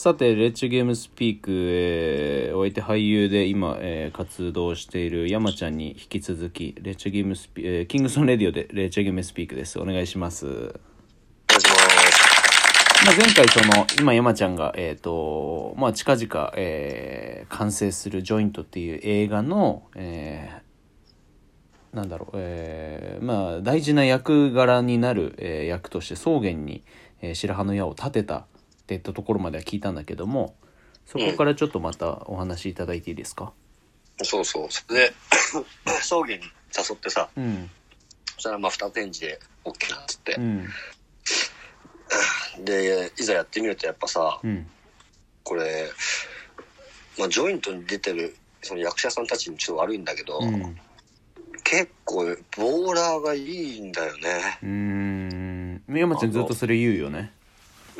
さて、レッチゲームスピーク、お相手俳優で今、活動している山ちゃんに引き続きレッチゲームスピ、キングソンレディオでレッチゲームスピークです。お願いします。前回その今山ちゃんが近々、完成するジョイントっていう映画の、大事な役柄になる、役として草原に、白羽の矢を立てたっていったところまでは聞いたんだけども、そこからちょっとまたお話いただいていいですか？それで草原に誘ってさ、そしたらまあ二展示で OK なっつって、でいざやってみるとやっぱさ、これ、ジョイントに出てるその役者さんたちにちょっと悪いんだけど、結構ボーラーがいいんだよね。山ちゃんずっとそれ言うよね。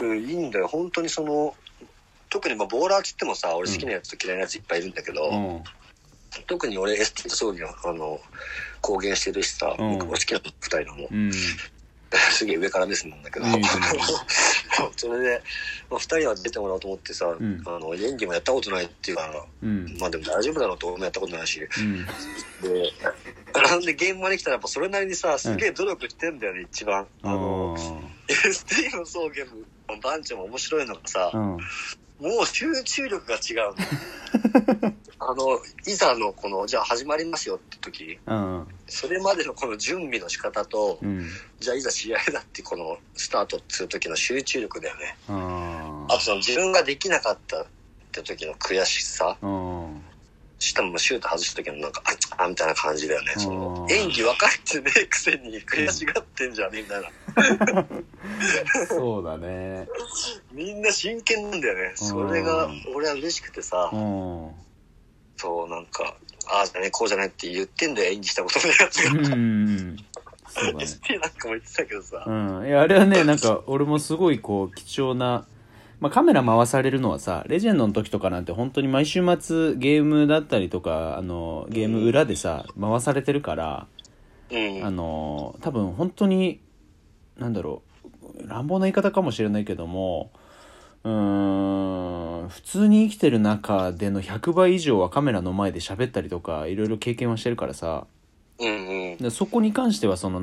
いいんだよ本当に。その特にボーラーって言ってもさ、俺好きなやつと嫌いなやついっぱいいるんだけど、特に俺エスティと葬儀の公言してるしさ、僕も好きな2人のも、すげえ上から目線なんだけど、それで、2人は出てもらおうと思ってさ、演技もやったことないっていうから、でも大丈夫だろうと俺もやったことないし、で現場に来たらやっぱそれなりにさ、すげえ努力してんだよね、一番。ST の草原の番長も面白いのがさ、もう集中力が違うの。いざのこのじゃあ始まりますよって時、それまでのこの準備の仕方と、じゃあいざ試合だってこのスタートする時の集中力だよね。あとその自分ができなかったって時の悔しさ、しかもシュート外した時のなんかあっみたいな感じだよね。その演技分かってねえくせに悔しがってんじゃねえみたいな。そうだね。みんな真剣なんだよね。それが俺は嬉しくてさ、そうなんかああじゃねこうじゃないって言ってんだよ、演技したことないやつが。そうだね。ST なんかも言ってたけどさ、いやあれはねなんか俺もすごいこう貴重な。カメラ回されるのはさ、レジェンドの時とかなんて本当に毎週末ゲームだったりとか、ゲーム裏でさ、回されてるから、多分本当に、乱暴な言い方かもしれないけども、普通に生きてる中での100倍以上はカメラの前で喋ったりとか、いろいろ経験はしてるからさ、でそこに関してはその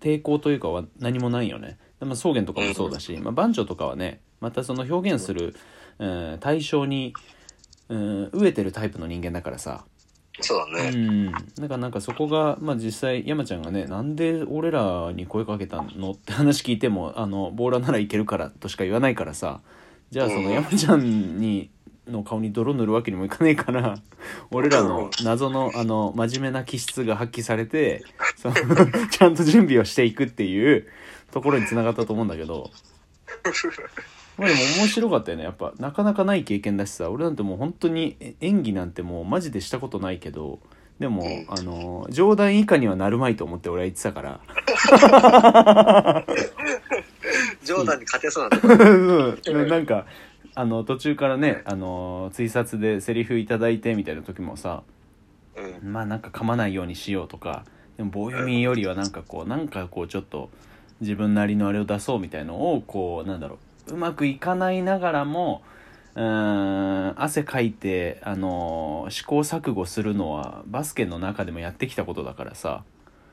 抵抗というかは何もないよね。草原とかもそうだし、番長とかはね、またその表現する、対象に、飢えてるタイプの人間だからさ。そうだね。なんかそこが、実際山ちゃんがね、なんで俺らに声かけたのって話聞いても、ボーラーならいけるからとしか言わないからさ、じゃあその山ちゃんにの顔に泥塗るわけにもいかねえから、俺らの謎の真面目な気質が発揮されて、ちゃんと準備をしていくっていうところに繋がったと思うんだけど、でも面白かったよね。やっぱなかなかない経験だしさ、俺なんてもう本当に演技なんてもうマジでしたことないけど、でも冗談以下にはなるまいと思って俺は言ってたから。冗談に勝てそうなんだ。なんか。途中からね追殺でセリフいただいてみたいな時もさ、なんか噛まないようにしようとか、でも棒読みよりはなんかこうちょっと自分なりのあれを出そうみたいのをこううまくいかないながらも汗かいて試行錯誤するのはバスケの中でもやってきたことだからさ、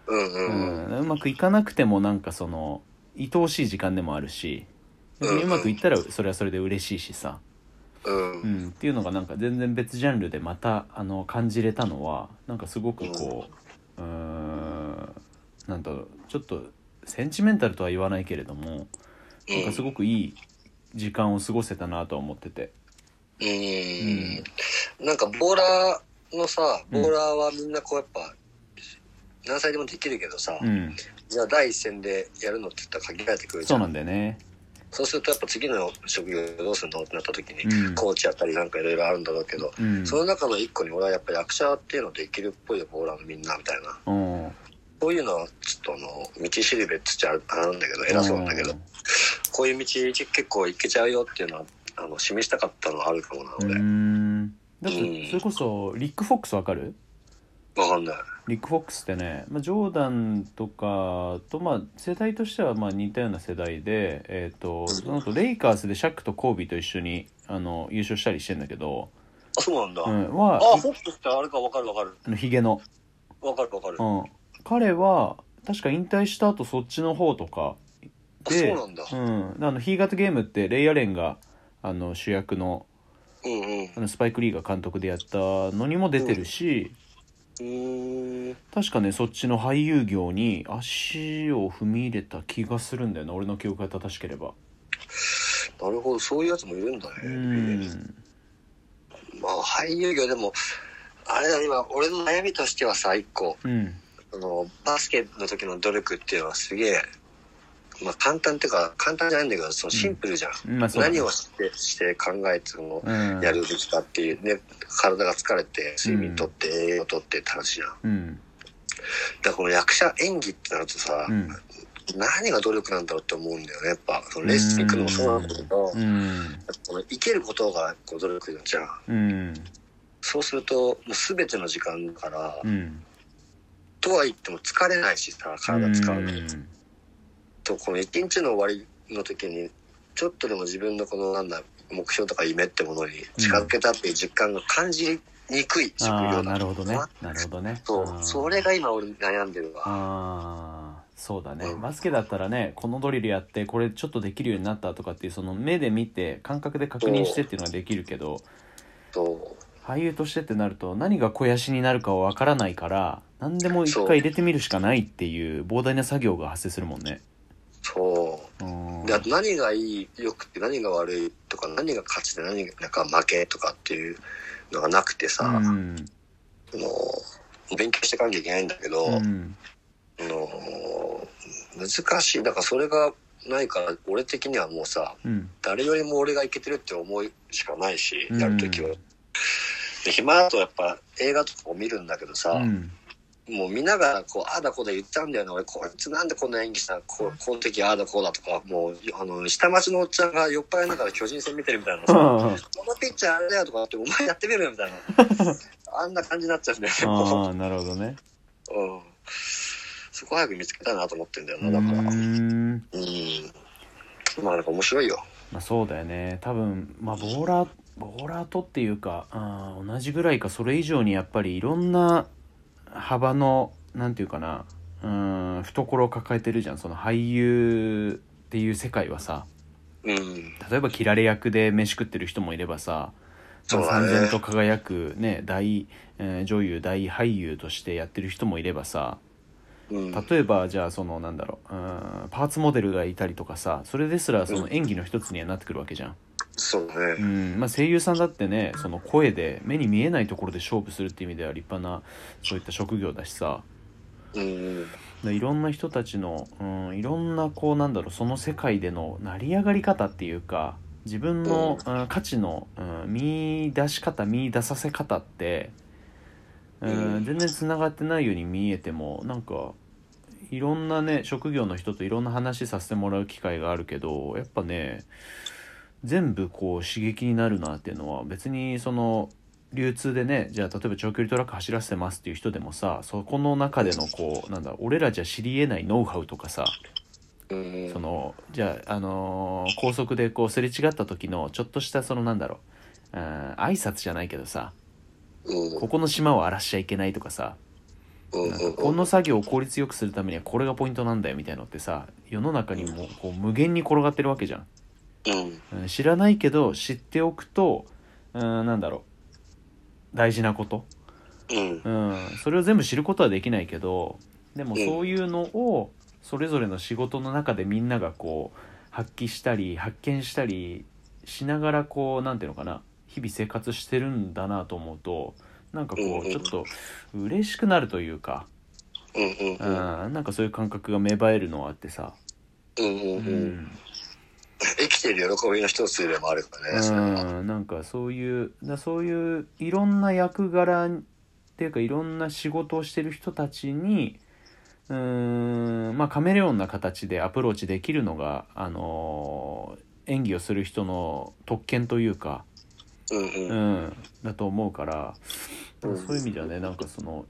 うまくいかなくてもなんかその愛おしい時間でもあるし。うまくいったらそれはそれで嬉しいしさ、っていうのがなんか全然別ジャンルでまた感じれたのはなんかすごくこう、ちょっとセンチメンタルとは言わないけれどもなんかすごくいい時間を過ごせたなとは思ってて、なんかボーラーのさ、ボーラーはみんなこうやっぱ何歳でもできるけどさ、じゃあ第一線でやるのって言ったら限られてくるじゃん。そうなんだよね。そうするとやっぱ次の職業どうするのってなった時に、コーチやったりなんかいろいろあるんだろうけど、その中の一個に俺はやっぱ役者っていうのできるっぽいよ、ボーラーのみんなみたいな、こういうのはちょっと道しるべっつっちゃあるんだけど、偉そうなんだけど、こういう道結構行けちゃうよっていうのは示したかったのはあるかもな、俺。だってそれこそリック・フォックスわかる？わかんない。リック・フォックスってね、ジョーダンとかと、世代としては似たような世代で、その後レイカーズでシャックとコービーと一緒に優勝したりしてんだけど。あ、そうなんだ。うん、フォックスってあれか、わかるわかる。ヒゲの。わかるわかる。うん。彼は確か引退した後そっちの方とかで、あ、そうなんだ。うん。ヒーガットゲームってレイ・アレンが主役の、うんうん、スパイク・リーが監督でやったのにも出てるし、うん、確かねそっちの俳優業に足を踏み入れた気がするんだよな、俺の記憶が正しければ。なるほど、そういうやつもいるんだね。うん、俳優業でもあれだ、今俺の悩みとしてはさ、一個、うん、バスケの時の努力っていうのはすげえ、簡単っていうか簡単じゃないんだけど、そのシンプルじゃん、何をして考えてもやるべきかっていうね、体が疲れて睡眠とって栄養とってって話じゃん、うん、だからこの役者演技ってなるとさ、うん、何が努力なんだろうって思うんだよね。やっぱそのレッスン行くのもそうなんだけど、生けることがこう努力なんじゃん、うん、そうするともう全ての時間だから、うん、とは言っても疲れないしさ、体使うのに、この一日の終わりの時にちょっとでも自分のこの目標とか夢ってものに近づけたっていう実感が感じにくい職業だ。なるほどね。なるほどね。それが今俺悩んでるわ。あ、そうだね、うん。バスケだったらね、このドリルやってこれちょっとできるようになったとかっていう、その目で見て感覚で確認してっていうのができるけど、俳優としてってなると何が肥やしになるかわからないから、何でも一回入れてみるしかないっていう膨大な作業が発生するもんね。そうで、あと何が良くて何が悪いとか、何が勝ちで何が負けとかっていうのがなくてさ、うん、勉強していかなきゃいけないんだけど、うん、難しい。だからそれがないから俺的にはもうさ、うん、誰よりも俺がいけてるって思いしかないし、やるときは、うん、で暇だとやっぱ映画とかを見るんだけどさ、うん、もう見ながらこうああだこうだ言ったんだよね俺、こいつなんでこんな演技したの、この時ああだこうだとか、もう下町のおっちゃんが酔っ払いながら巨人戦見てるみたいなさ、このピッチャーあれだよとかってお前やってみるよみたいなあんな感じになっちゃうんだよね。ああ、なるほどね。うん、そこ早く見つけたいなと思ってんだよな、だから。なんか面白いよ。そうだよね。多分ボーラーとっていうか、同じぐらいかそれ以上にやっぱりいろんな幅のなんていうかな、懐を抱えてるじゃん、その俳優っていう世界はさ、うん、例えば切られ役で飯食ってる人もいればさ、燦然と輝く、ね、女優大俳優としてやってる人もいればさ、うん、例えばじゃあそのなんだろう、パーツモデルがいたりとかさ、それですらその演技の一つにはなってくるわけじゃん。そうね。声優さんだってね、その声で目に見えないところで勝負するっていう意味では立派なそういった職業だしさ、でいろんな人たちの、いろんなこうなんだろう、その世界での成り上がり方っていうか、自分の、価値の、見出し方見出させ方って、全然つながってないように見えても、なんかいろんなね職業の人といろんな話させてもらう機会があるけど、やっぱね全部こう刺激になるなっていうのは、別にその流通でね、じゃあ例えば長距離トラック走らせてますっていう人でもさ、そこの中でのこうなんだ、俺らじゃ知り得ないノウハウとかさ、そのじゃあ高速でこうすれ違った時のちょっとしたそのなんだろう、挨拶じゃないけどさ、ここの島を荒らしちゃいけないとかさ、なんかこの作業を効率よくするためにはこれがポイントなんだよみたいなのってさ、世の中にもこう無限に転がってるわけじゃん。知らないけど知っておくと、なんだろう、大事なこと、それを全部知ることはできないけど、でもそういうのをそれぞれの仕事の中でみんながこう発揮したり発見したりしながら、こうなんていうのかな、日々生活してるんだなと思うと、なんかこうちょっと嬉しくなるというか、なんかそういう感覚が芽生えるのはあってさ、生きてる喜びの一つでもあるからね。なんかそういういろんな役柄っていうか、いろんな仕事をしてる人たちにカメレオンな形でアプローチできるのが、演技をする人の特権というか、だと思うから、そういう意味ではね、なんかその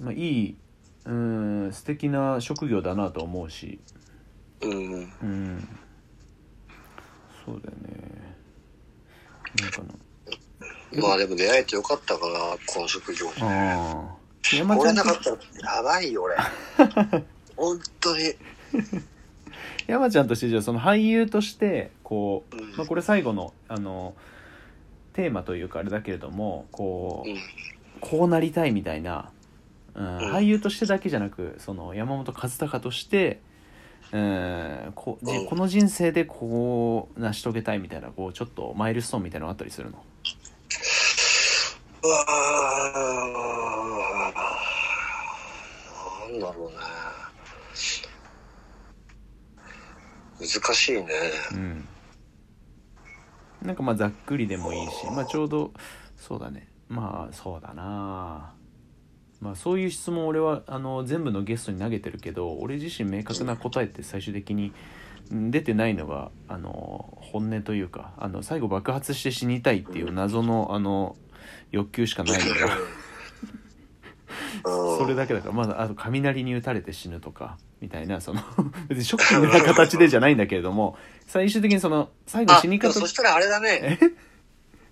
まあ、いい、うん、素敵な職業だなと思うし、うん、うん、そうだよね。なんかな、まあでも出会えてよかったかな、この職業ね。ああ、俺なかったらやばいよ俺本当に山ちゃんとしてじゃあその俳優としてこう、まあ、これ最後のあのテーマというかあれだけれども、こう、うん、こうなりたいみたいな、うん、俳優としてだけじゃなくその山本和孝として、うん、この人生でこう成し遂げたいみたいな、こうちょっとマイルストーンみたいなのあったりするの？うわー、なんだろうね、難しいね、うん、なんかまあざっくりでもいいし、まあ、ちょうどそうだね、まあそうだな、まあ、そういう質問俺はあの全部のゲストに投げてるけど、俺自身明確な答えって最終的に出てないのがあの本音というか、あの最後爆発して死にたいっていう謎のあの欲求しかないのがそれだけだから、まあ、あと雷に打たれて死ぬとかみたいな、その別にショッキングな形でじゃないんだけれども、最終的にその最後死に方、そしたらあれだね、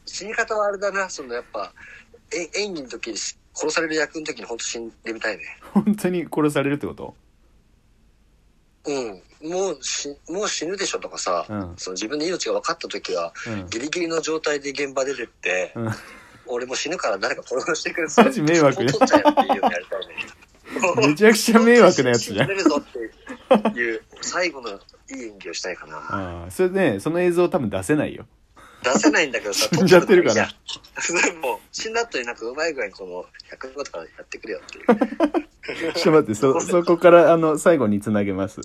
死に方はあれだな、そのやっぱ演技の時に殺される役の時に本当死んでみたいね。本当に殺されるってこと？うん、もう死ぬでしょとかさ、うん、その自分の命が分かった時は、うん、ギリギリの状態で現場出てって、うん、俺も死ぬから誰か殺してくれ。マジ迷惑。取っちゃえっていうようにやりたいね。めちゃくちゃ迷惑なやつじゃん。死んでるぞっていう最後のいい演技をしたいかな。ああ、それね、その映像多分出せないよ。出せないんだけどさ、死んじゃってるから。もう死んだ後になんかうまい具合にこの100とかやってくれよっていう。ちょっと待って、そこからあの最後につなげます。